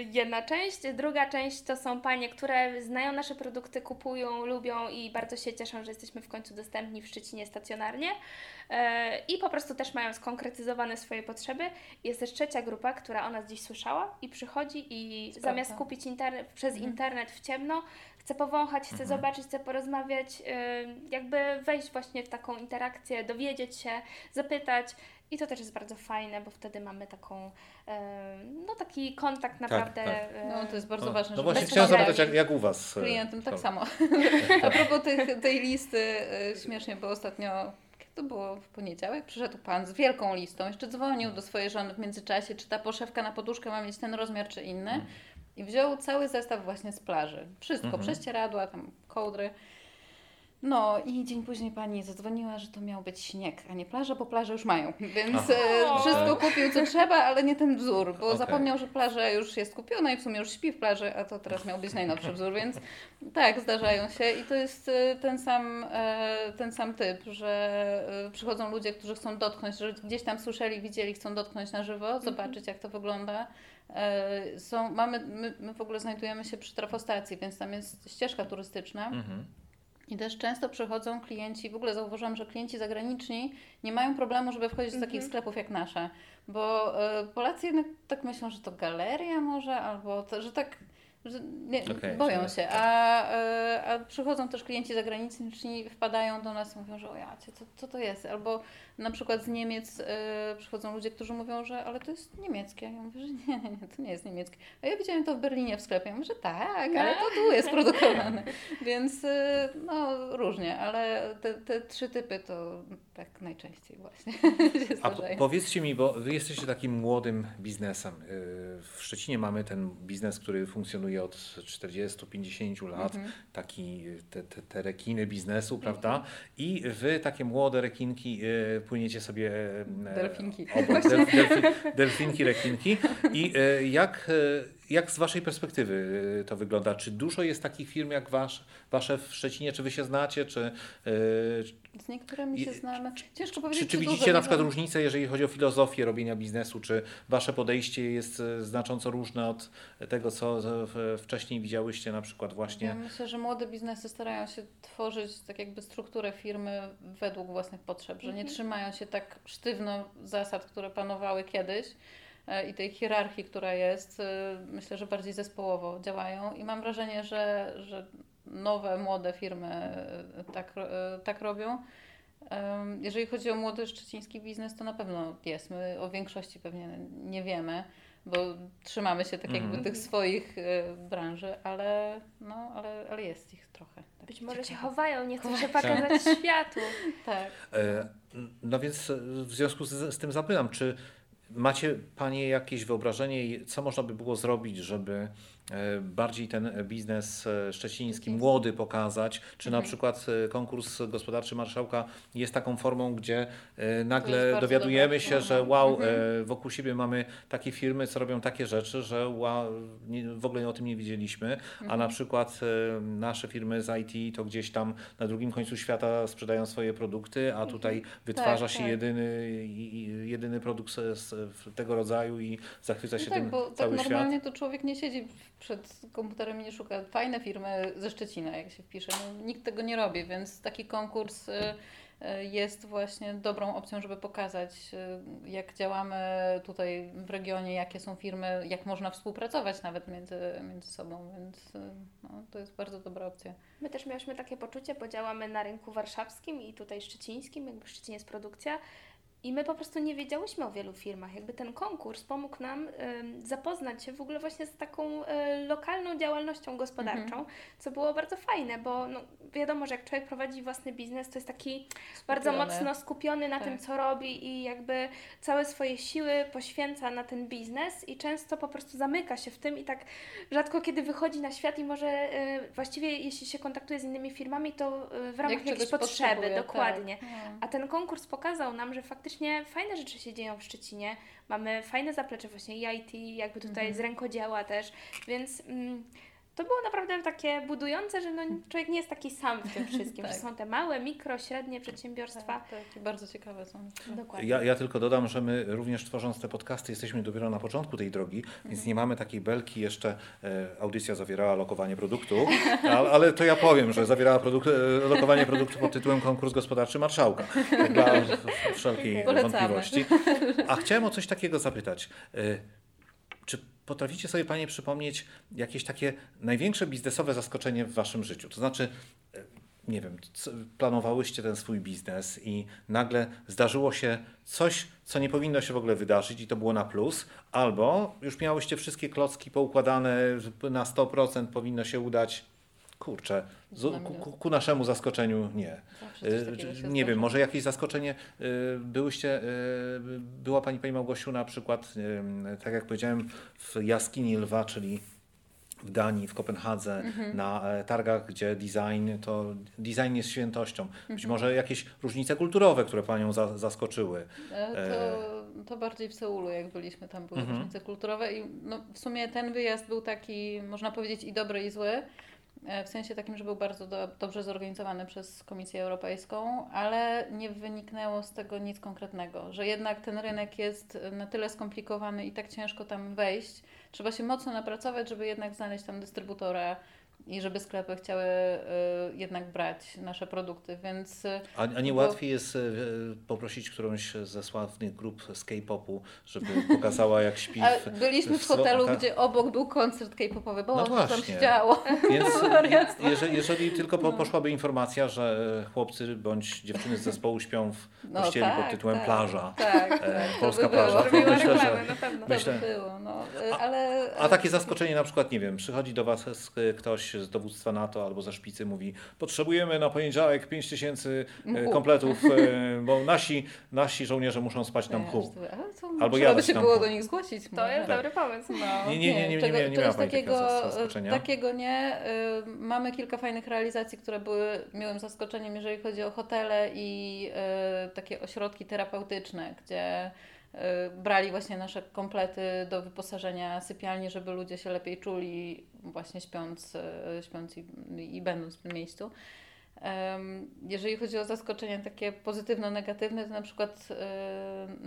tak. jedna część. Druga część to są panie, które znają nasze produkty, kupują, lubią i bardzo się cieszą, że jesteśmy w końcu dostępni w Szczecinie stacjonarnie. E, I po prostu też mają skonkretyzowane swoje potrzeby. Jest też trzecia grupa, która o nas dziś słyszała i przychodzi i Sprawka. zamiast kupić interne- przez mhm. internet w ciemno, chce powąchać, chce mhm. zobaczyć, chce porozmawiać, jakby wejść właśnie w taką interakcję, dowiedzieć się, zapytać. I to też jest bardzo fajne, bo wtedy mamy taką, no taki kontakt naprawdę... Tak, tak. No to jest bardzo no, ważne. No właśnie chciałam zapytać, jak, jak u Was? Klientem tak to. samo. A propos tych, tej listy, śmiesznie, bo ostatnio... To było w poniedziałek, przyszedł pan z wielką listą, jeszcze dzwonił do swojej żony w międzyczasie, czy ta poszewka na poduszkę ma mieć ten rozmiar, czy inny. I wziął cały zestaw właśnie z plaży. Wszystko, mhm. prześcieradła, tam kołdry. No i dzień później pani zadzwoniła, że to miał być śnieg, a nie plaża, bo plaże już mają. Więc Aha. wszystko kupił, co trzeba, ale nie ten wzór, bo okay. zapomniał, że plaża już jest kupiona i w sumie już śpi w plaży, a to teraz miał być najnowszy wzór, więc tak, zdarzają się. I to jest ten sam, ten sam typ, że przychodzą ludzie, którzy chcą dotknąć, że gdzieś tam słyszeli, widzieli, chcą dotknąć na żywo, zobaczyć, jak to wygląda. Są, mamy, my, my w ogóle znajdujemy się przy trafostacji, więc tam jest ścieżka turystyczna. Mhm. I też często przychodzą klienci, w ogóle zauważyłam, że klienci zagraniczni nie mają problemu, żeby wchodzić do takich mm-hmm. sklepów jak nasze, bo y, Polacy jednak tak myślą, że to galeria może, albo to, że tak że nie, okay, boją się, a, y, a przychodzą też klienci zagraniczni, wpadają do nas i mówią, że o jacie, co, co to jest, albo na przykład z Niemiec y, przychodzą ludzie, którzy mówią, że ale to jest niemieckie, ja mówię, że nie, nie, nie, to nie jest niemieckie, a ja widziałem to w Berlinie w sklepie, ja mówię, że tak, no. ale to tu jest produkowane, więc y, no różnie, ale te, te trzy typy to tak najczęściej właśnie się A po, powiedzcie mi, bo Wy jesteście takim młodym biznesem, w Szczecinie mamy ten biznes, który funkcjonuje od czterdziestu do pięćdziesięciu lat, mm-hmm. taki, te, te, te rekiny biznesu, prawda? Mm-hmm. I Wy, takie młode rekinki, y, płyniecie sobie... Y, delfinki. Obok, delf, delf, delfinki, rekinki. I y, jak... Y, jak z waszej perspektywy to wygląda? Czy dużo jest takich firm jak wasz, wasze w Szczecinie? Czy wy się znacie? Czy, z niektórymi się znamy. Ciężko powiedzieć, czy, czy, czy widzicie dużo, na przykład różnicę, jeżeli chodzi o filozofię robienia biznesu? Czy wasze podejście jest znacząco różne od tego, co wcześniej widziałyście na przykład właśnie? Ja myślę, że młode biznesy starają się tworzyć tak jakby strukturę firmy według własnych potrzeb, że nie trzymają się tak sztywno zasad, które panowały kiedyś, i tej hierarchii, która jest, myślę, że bardziej zespołowo działają i mam wrażenie, że, że nowe, młode firmy tak, tak robią. Jeżeli chodzi o młody szczeciński biznes, to na pewno jest. My o większości pewnie nie wiemy, bo trzymamy się tak jakby mhm. tych swoich branży, ale, no, ale, ale jest ich trochę. Tak. Być może się chowają, nie chcą się pokazać światu. Tak. E, no więc w związku z, z tym zapytam, czy macie Panie jakieś wyobrażenie, co można by było zrobić, żeby bardziej ten biznes szczeciński, młody pokazać? Czy na przykład konkurs gospodarczy marszałka jest taką formą, gdzie nagle dowiadujemy się, że wow, wokół siebie mamy takie firmy, co robią takie rzeczy, że wow, w ogóle o tym nie wiedzieliśmy, a na przykład nasze firmy z I T to gdzieś tam na drugim końcu świata sprzedają swoje produkty, a tutaj wytwarza się jedyny, jedyny produkt tego rodzaju i zachwyca się no tak, tym cały tak świat. Normalnie to człowiek nie siedzi przed komputerem i nie szuka. Fajne firmy ze Szczecina, jak się wpisze. No, nikt tego nie robi, więc taki konkurs jest właśnie dobrą opcją, żeby pokazać, jak działamy tutaj w regionie, jakie są firmy, jak można współpracować nawet między, między sobą, więc no, to jest bardzo dobra opcja. My też mieliśmy takie poczucie, bo działamy na rynku warszawskim i tutaj szczecińskim, jakby w Szczecinie jest produkcja, i my po prostu nie wiedziałyśmy o wielu firmach. Jakby ten konkurs pomógł nam y, zapoznać się w ogóle właśnie z taką y, lokalną działalnością gospodarczą, mhm. co było bardzo fajne, bo no, wiadomo, że jak człowiek prowadzi własny biznes, to jest taki skupiony. bardzo mocno skupiony na tak. tym, co robi i jakby całe swoje siły poświęca na ten biznes i często po prostu zamyka się w tym i tak rzadko kiedy wychodzi na świat i może y, właściwie jeśli się kontaktuje z innymi firmami, to y, w ramach jak jakiejś potrzeby, dokładnie. Tak. Mhm. A ten konkurs pokazał nam, że faktycznie fajne rzeczy się dzieją w Szczecinie, mamy fajne zaplecze właśnie I T, jakby tutaj mhm. z rękodzieła też, więc mm, to było naprawdę takie budujące, że no, człowiek nie jest taki sam w tym wszystkim, tak. że są te małe, mikro, średnie przedsiębiorstwa. Tak, tak. Bardzo ciekawe są. Dokładnie. Ja, ja tylko dodam, że my również tworząc te podcasty jesteśmy dopiero na początku tej drogi, mhm. więc nie mamy takiej belki jeszcze, e, audycja zawierała lokowanie produktu, ale, ale to ja powiem, że zawierała produkt, e, lokowanie produktu pod tytułem konkurs gospodarczy marszałka, dla wszelkiej okay. wątpliwości. A chciałem o coś takiego zapytać. E, czy potraficie sobie Panie przypomnieć jakieś takie największe biznesowe zaskoczenie w Waszym życiu? To znaczy, nie wiem, planowałyście ten swój biznes i nagle zdarzyło się coś, co nie powinno się w ogóle wydarzyć i to było na plus, albo już miałyście wszystkie klocki poukładane na sto procent, powinno się udać. Kurczę, ku, ku naszemu zaskoczeniu nie. Nie wiem, może jakieś zaskoczenie byłyście, była Pani, Pani Małgosiu na przykład, tak jak powiedziałem, w jaskini lwa, czyli w Danii, w Kopenhadze, mhm. na targach, gdzie design to design jest świętością. Być mhm. może jakieś różnice kulturowe, które Panią za, zaskoczyły. To, to bardziej w Seulu, jak byliśmy, tam były mhm. różnice kulturowe i no, w sumie ten wyjazd był taki, można powiedzieć, i dobry, i zły. W sensie takim, że był bardzo do, dobrze zorganizowany przez Komisję Europejską, ale nie wyniknęło z tego nic konkretnego, że jednak ten rynek jest na tyle skomplikowany i tak ciężko tam wejść. Trzeba się mocno napracować, żeby jednak znaleźć tam dystrybutora i żeby sklepy chciały y, jednak brać nasze produkty, więc... A, a nie bo... łatwiej jest y, poprosić którąś ze sławnych grup z K-popu, żeby pokazała jak śpi. A byliśmy w, w hotelu, ta... gdzie obok był koncert K-popowy, bo no właśnie. Tam się działo. Więc jeżeli, jeżeli tylko po, poszłaby informacja, że chłopcy bądź dziewczyny z zespołu śpią w kościeli no, tak, pod tytułem tak, plaża, tak, tak, e, polska by plaża. By myślę, że... na pewno. Myślę... By było, no. a, ale... a takie zaskoczenie na przykład, nie wiem, przychodzi do Was ktoś z dowództwa NATO albo ze szpicy mówi: potrzebujemy na poniedziałek pięć tysięcy kompletów, bo nasi, nasi żołnierze muszą spać na mchu. Albo jadać się było do nich zgłosić. To jest dobry pomysł. Nie, nie, nie, nie miała Pani takiego zaskoczenia. Takiego nie. Mamy kilka fajnych realizacji, które były miłym zaskoczeniem, jeżeli chodzi o hotele i takie ośrodki terapeutyczne, gdzie brali właśnie nasze komplety do wyposażenia sypialni, żeby ludzie się lepiej czuli właśnie śpiąc, śpiąc i, i będąc w tym miejscu. Jeżeli chodzi o zaskoczenia takie pozytywne, negatywne, to na przykład yy,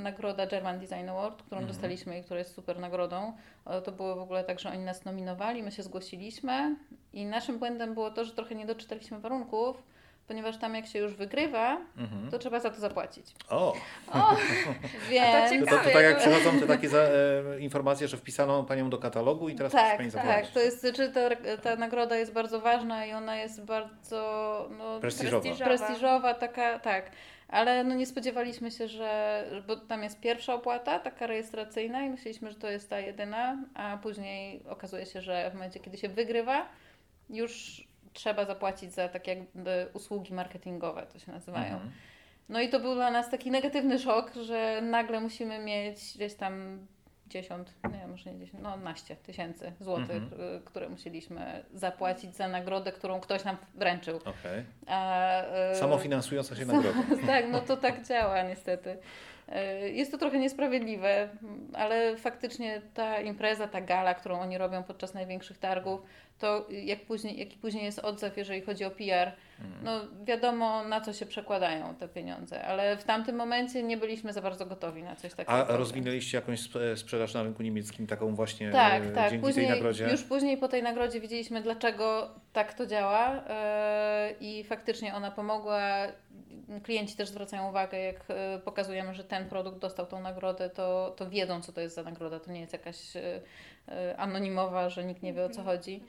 nagroda German Design Award, którą mhm. dostaliśmy i która jest super nagrodą, to było w ogóle tak, że oni nas nominowali, my się zgłosiliśmy i naszym błędem było to, że trochę nie doczytaliśmy warunków, ponieważ tam jak się już wygrywa, mhm. to trzeba za to zapłacić. O! o więc... To, to, to tak jak przychodzą te takie za, e, informacje, że wpisano Panią do katalogu i teraz tak, Pani zapłacić. Tak, to jest, czy ta, ta nagroda jest bardzo ważna i ona jest bardzo no, prestiżowa. prestiżowa, prestiżowa taka, tak. Ale no nie spodziewaliśmy się, że, bo tam jest pierwsza opłata, taka rejestracyjna i myśleliśmy, że to jest ta jedyna, a później okazuje się, że w momencie, kiedy się wygrywa, już trzeba zapłacić za tak jakby usługi marketingowe, to się nazywają. Mhm. No i to był dla nas taki negatywny szok, że nagle musimy mieć gdzieś tam dziesiąt, nie może nie dziesięć, no naście tysięcy złotych, mhm. które musieliśmy zapłacić za nagrodę, którą ktoś nam wręczył. Okay. A, y... Samofinansująca się nagroda. Tak, no to tak działa niestety. Jest to trochę niesprawiedliwe, ale faktycznie ta impreza, ta gala, którą oni robią podczas największych targów, to jak później, jaki później jest odzew, jeżeli chodzi o P R, no wiadomo na co się przekładają te pieniądze, ale w tamtym momencie nie byliśmy za bardzo gotowi na coś takiego. A rozwinęliście jakąś sprzedaż na rynku niemieckim, taką właśnie tak, tak. dzięki później, tej nagrodzie? Już później po tej nagrodzie widzieliśmy, dlaczego tak to działa i faktycznie ona pomogła. Klienci też zwracają uwagę, jak pokazujemy, że ten produkt dostał tą nagrodę, to, to wiedzą, co to jest za nagroda. To nie jest jakaś anonimowa, że nikt nie wie, o co chodzi.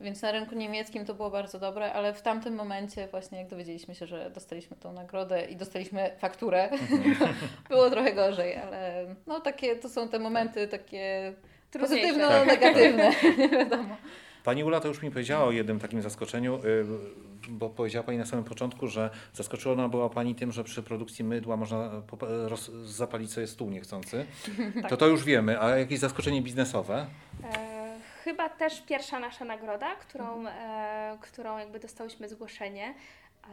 Więc na rynku niemieckim to było bardzo dobre, ale w tamtym momencie właśnie jak dowiedzieliśmy się, że dostaliśmy tą nagrodę i dostaliśmy fakturę, było trochę gorzej, ale no takie to są te momenty takie pozytywno-negatywne, nie wiadomo. Pani Ula to już mi powiedziała o jednym takim zaskoczeniu, bo powiedziała Pani na samym początku, że zaskoczona była Pani tym, że przy produkcji mydła można roz- zapalić sobie stół niechcący. Tak. To to już wiemy, a jakieś zaskoczenie biznesowe? E, chyba też pierwsza nasza nagroda, którą, e, którą jakby dostałyśmy zgłoszenie,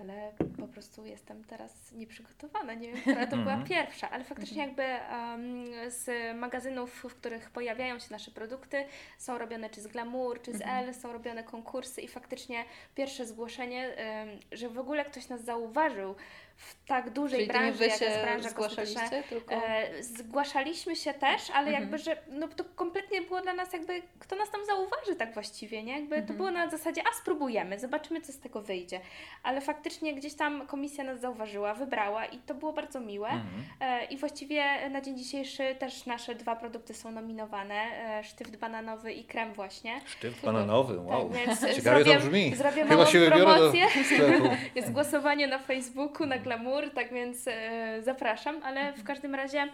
ale po prostu jestem teraz nieprzygotowana, nie wiem, która to była pierwsza, ale faktycznie jakby um, z magazynów, w których pojawiają się nasze produkty, są robione czy z Glamour, czy z Elle, są robione konkursy i faktycznie pierwsze zgłoszenie, um, że w ogóle ktoś nas zauważył w tak dużej czyli branży, jak jest branża kosmetyczna. Tylko... E, zgłaszaliśmy się też, ale jakby, że no, to kompletnie było dla nas jakby, kto nas tam zauważy tak właściwie, nie? Jakby to było na zasadzie, a spróbujemy, zobaczymy, co z tego wyjdzie, ale faktycznie Faktycznie gdzieś tam komisja nas zauważyła, wybrała i to było bardzo miłe. Mhm. E, I właściwie na dzień dzisiejszy też nasze dwa produkty są nominowane. E, sztyft bananowy i krem właśnie. Sztyft bananowy, wow. Tak, ciekawie zrobię, to brzmi. Zrobię Chyba małą się promocję. Do Jest głosowanie na Facebooku, na Glamour, tak więc e, zapraszam. Ale w każdym razie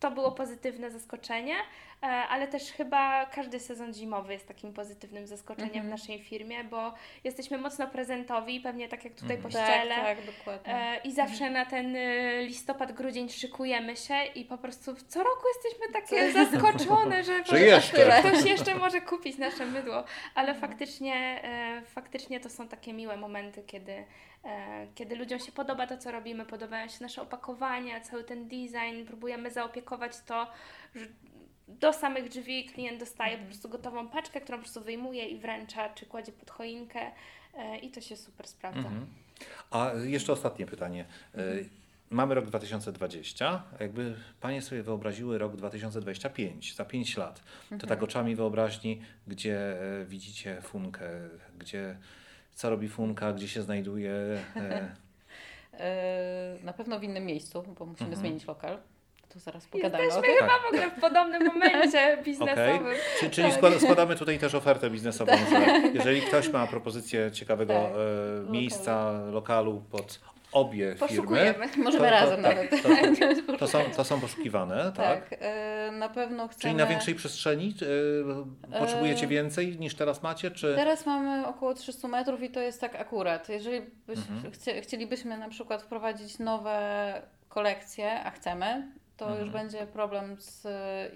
to było pozytywne zaskoczenie, ale też chyba każdy sezon zimowy jest takim pozytywnym zaskoczeniem mm-hmm. w naszej firmie, bo jesteśmy mocno prezentowi, pewnie tak jak tutaj mm-hmm. po ściele. Tak, tak, dokładnie. I zawsze mm-hmm. na ten listopad, grudzień szykujemy się i po prostu co roku jesteśmy takie zaskoczone, że, że jeszcze. ktoś jeszcze może kupić nasze mydło, ale faktycznie, faktycznie to są takie miłe momenty, kiedy, kiedy ludziom się podoba to, co robimy, podobają się nasze opakowania, cały ten design, próbujemy zaopiekować to, że do samych drzwi klient dostaje mm. po prostu gotową paczkę, którą po prostu wyjmuje i wręcza, czy kładzie pod choinkę yy, i to się super sprawdza. Mm-hmm. A jeszcze ostatnie pytanie. Mm-hmm. Mamy rok dwa tysiące dwudziesty. Jakby Panie sobie wyobraziły rok dwa tysiące dwudziesty piąty, za pięć lat, to mm-hmm. tak oczami wyobraźni, gdzie widzicie Funkę, gdzie co robi Funka, gdzie się znajduje? E... yy, na pewno w innym miejscu, bo musimy mm-hmm. zmienić lokal. To zaraz pogadamy. Jesteśmy chyba tak. w ogóle w podobnym momencie biznesowym. Okay. Czyli, czyli tak. składamy tutaj też ofertę biznesową. Tak. Jeżeli ktoś ma propozycję ciekawego tak. e, miejsca, lokalu. lokalu pod obie Poszukujemy. firmy. Możemy to, razem to, nawet. Tak, to, to, to, są, to są poszukiwane, tak? tak. E, na pewno chcemy... Czyli na większej przestrzeni? E, potrzebujecie e... więcej niż teraz macie? Czy... Teraz mamy około trzysta metrów i to jest tak akurat. Jeżeli byś, mhm. chci- chcielibyśmy na przykład wprowadzić nowe kolekcje, a chcemy, to mhm. już będzie problem z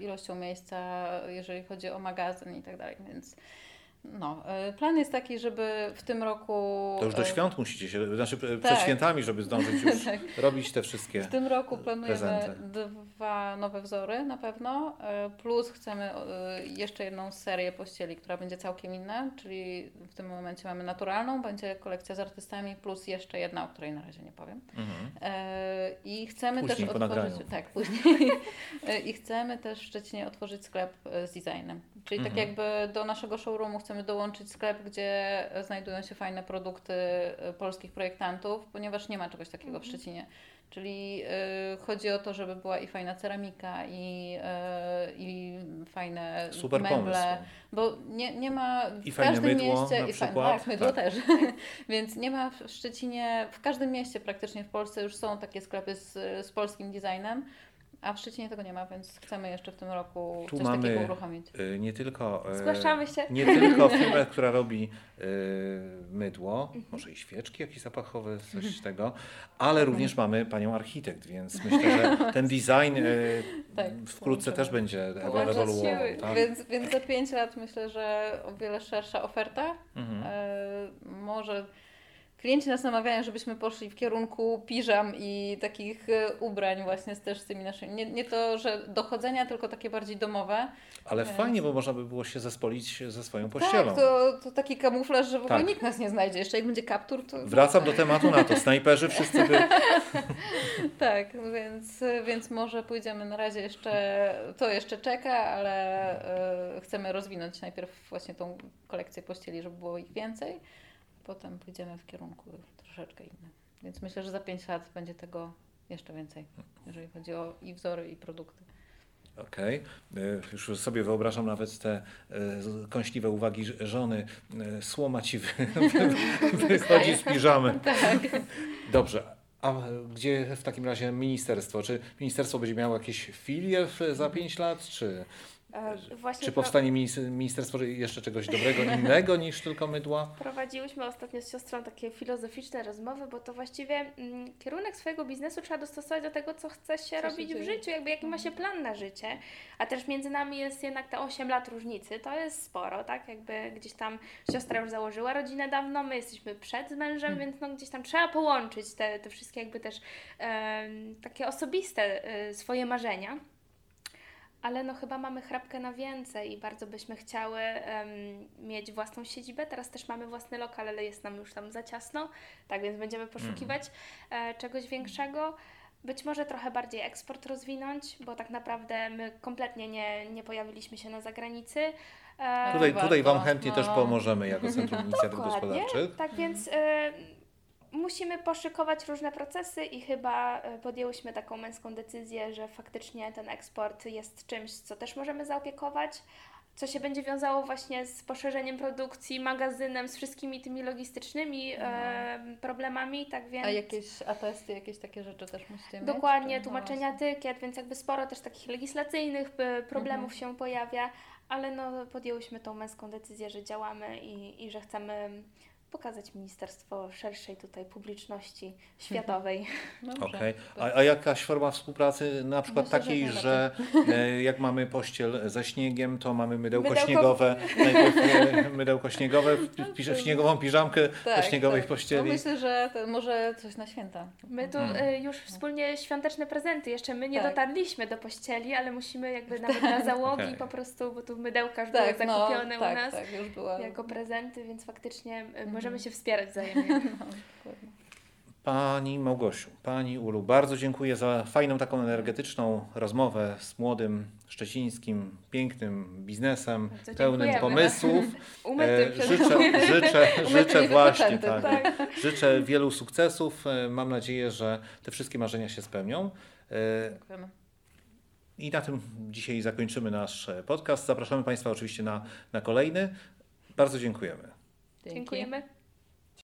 ilością miejsca, jeżeli chodzi o magazyn i tak dalej, więc No, plan jest taki, żeby w tym roku... To już do świąt musicie się, znaczy tak, przed świętami, żeby zdążyć już tak. robić te wszystkie. W tym roku planujemy prezenty. Dwa nowe wzory na pewno, plus chcemy jeszcze jedną serię pościeli, która będzie całkiem inna, czyli w tym momencie mamy naturalną, będzie kolekcja z artystami, plus jeszcze jedna, o której na razie nie powiem. Mhm. I chcemy później też otworzyć... Tak, później. I chcemy też w Szczecinie otworzyć sklep z designem. Czyli mhm. tak jakby do naszego showroomu chcemy dołączyć sklep, gdzie znajdują się fajne produkty polskich projektantów, ponieważ nie ma czegoś takiego w Szczecinie. Czyli yy, chodzi o to, żeby była i fajna ceramika, i, yy, i fajne super meble, pomysł. Bo nie, nie ma w I każdym mydło, mieście... I fajne tak, mydło tak. też. Więc nie ma w Szczecinie, w każdym mieście praktycznie w Polsce już są takie sklepy z, z polskim designem. A w Szczecinie tego nie ma, więc chcemy jeszcze w tym roku tu coś mamy, takiego uruchomić. Y, nie tylko, y, Zgłaszamy się. Nie tylko firmę, która robi y, mydło, mm-hmm. może i świeczki jakieś zapachowe, coś mm-hmm. tego, ale również mamy panią architekt, więc myślę, że ten design y, tak, wkrótce też będzie ewoluował. Tak? Więc, więc za pięć lat myślę, że o wiele szersza oferta. Mm-hmm. Y, może... Klienci nas namawiają, żebyśmy poszli w kierunku piżam i takich ubrań właśnie też z tymi naszymi. Nie, nie to, że dochodzenia, tylko takie bardziej domowe. Ale więc... fajnie, bo można by było się zespolić ze swoją pościelą. Tak, to, to taki kamuflaż, że w ogóle tak. nikt nas nie znajdzie. Jeszcze jak będzie kaptur, to... Wracam do tematu NATO. Snajperzy wszyscy by... Tak, więc, więc może pójdziemy na razie jeszcze... To jeszcze czeka, ale y, chcemy rozwinąć najpierw właśnie tą kolekcję pościeli, żeby było ich więcej. Potem pójdziemy w kierunku troszeczkę innym. Więc myślę, że za pięć lat będzie tego jeszcze więcej, jeżeli chodzi o i wzory, i produkty. Okej. Okay. Już sobie wyobrażam nawet te kąśliwe uwagi żony. Słoma ci wy- wychodzi z piżamy. Tak. Dobrze. A gdzie w takim razie ministerstwo? Czy ministerstwo będzie miało jakieś filie za pięć lat, czy... Właśnie Czy powstanie pro... ministerstwo jeszcze czegoś dobrego, innego niż tylko mydła? Prowadziłyśmy ostatnio z siostrą takie filozoficzne rozmowy, bo to właściwie mm, kierunek swojego biznesu trzeba dostosować do tego, co chce się co robić się w życiu, jakby jaki ma się plan na życie. A też między nami jest jednak te osiem lat różnicy, to jest sporo, tak? Jakby gdzieś tam siostra już założyła rodzinę dawno, my jesteśmy przed mężem, hmm. więc no gdzieś tam trzeba połączyć te, te wszystkie jakby też e, takie osobiste e, swoje marzenia. Ale no chyba mamy chrapkę na więcej i bardzo byśmy chciały um, mieć własną siedzibę. Teraz też mamy własny lokal, ale jest nam już tam za ciasno, tak więc będziemy poszukiwać e, czegoś większego. Być może trochę bardziej eksport rozwinąć, bo tak naprawdę my kompletnie nie, nie pojawiliśmy się na zagranicy. E, tutaj, tutaj Wam chętnie no. też pomożemy jako Centrum Inicjatyw Gospodarczych. Tak więc... E, Musimy poszykować różne procesy i chyba podjęłyśmy taką męską decyzję, że faktycznie ten eksport jest czymś, co też możemy zaopiekować, co się będzie wiązało właśnie z poszerzeniem produkcji, magazynem, z wszystkimi tymi logistycznymi no. e, problemami, tak więc... A jakieś atesty, jakieś takie rzeczy też musicie mieć? Dokładnie, tłumaczenia no etykiet, więc jakby sporo też takich legislacyjnych problemów mhm. się pojawia, ale no podjęłyśmy tą męską decyzję, że działamy i, i że chcemy... pokazać ministerstwo szerszej tutaj publiczności światowej. Okej. Okay. A, a jakaś forma współpracy na przykład myślę, takiej, że, że jak mamy pościel ze śniegiem, to mamy mydełko, mydełko... śniegowe, mydełko śniegowe, w śniegową piżamkę tak, do śniegowej tak. pościeli. No myślę, że to może coś na święta. My tu hmm. już wspólnie świąteczne prezenty, jeszcze my nie tak. dotarliśmy do pościeli, ale musimy jakby nawet tak. na załogi okay. po prostu, bo tu mydełka już tak, były zakupione no, tak, u nas tak, już była. Jako prezenty, więc faktycznie może Możemy się wspierać wzajemnie. Pani Małgosiu, Pani Ulu, bardzo dziękuję za fajną, taką energetyczną rozmowę z młodym szczecińskim, pięknym biznesem, pełnym pomysłów. E, życzę, życzę, życzę właśnie, tak, tak. życzę wielu sukcesów. Mam nadzieję, że te wszystkie marzenia się spełnią. E, Dziękujemy. I na tym dzisiaj zakończymy nasz podcast. Zapraszamy Państwa oczywiście na, na kolejny. Bardzo dziękujemy. Dzięki. Dziękujemy.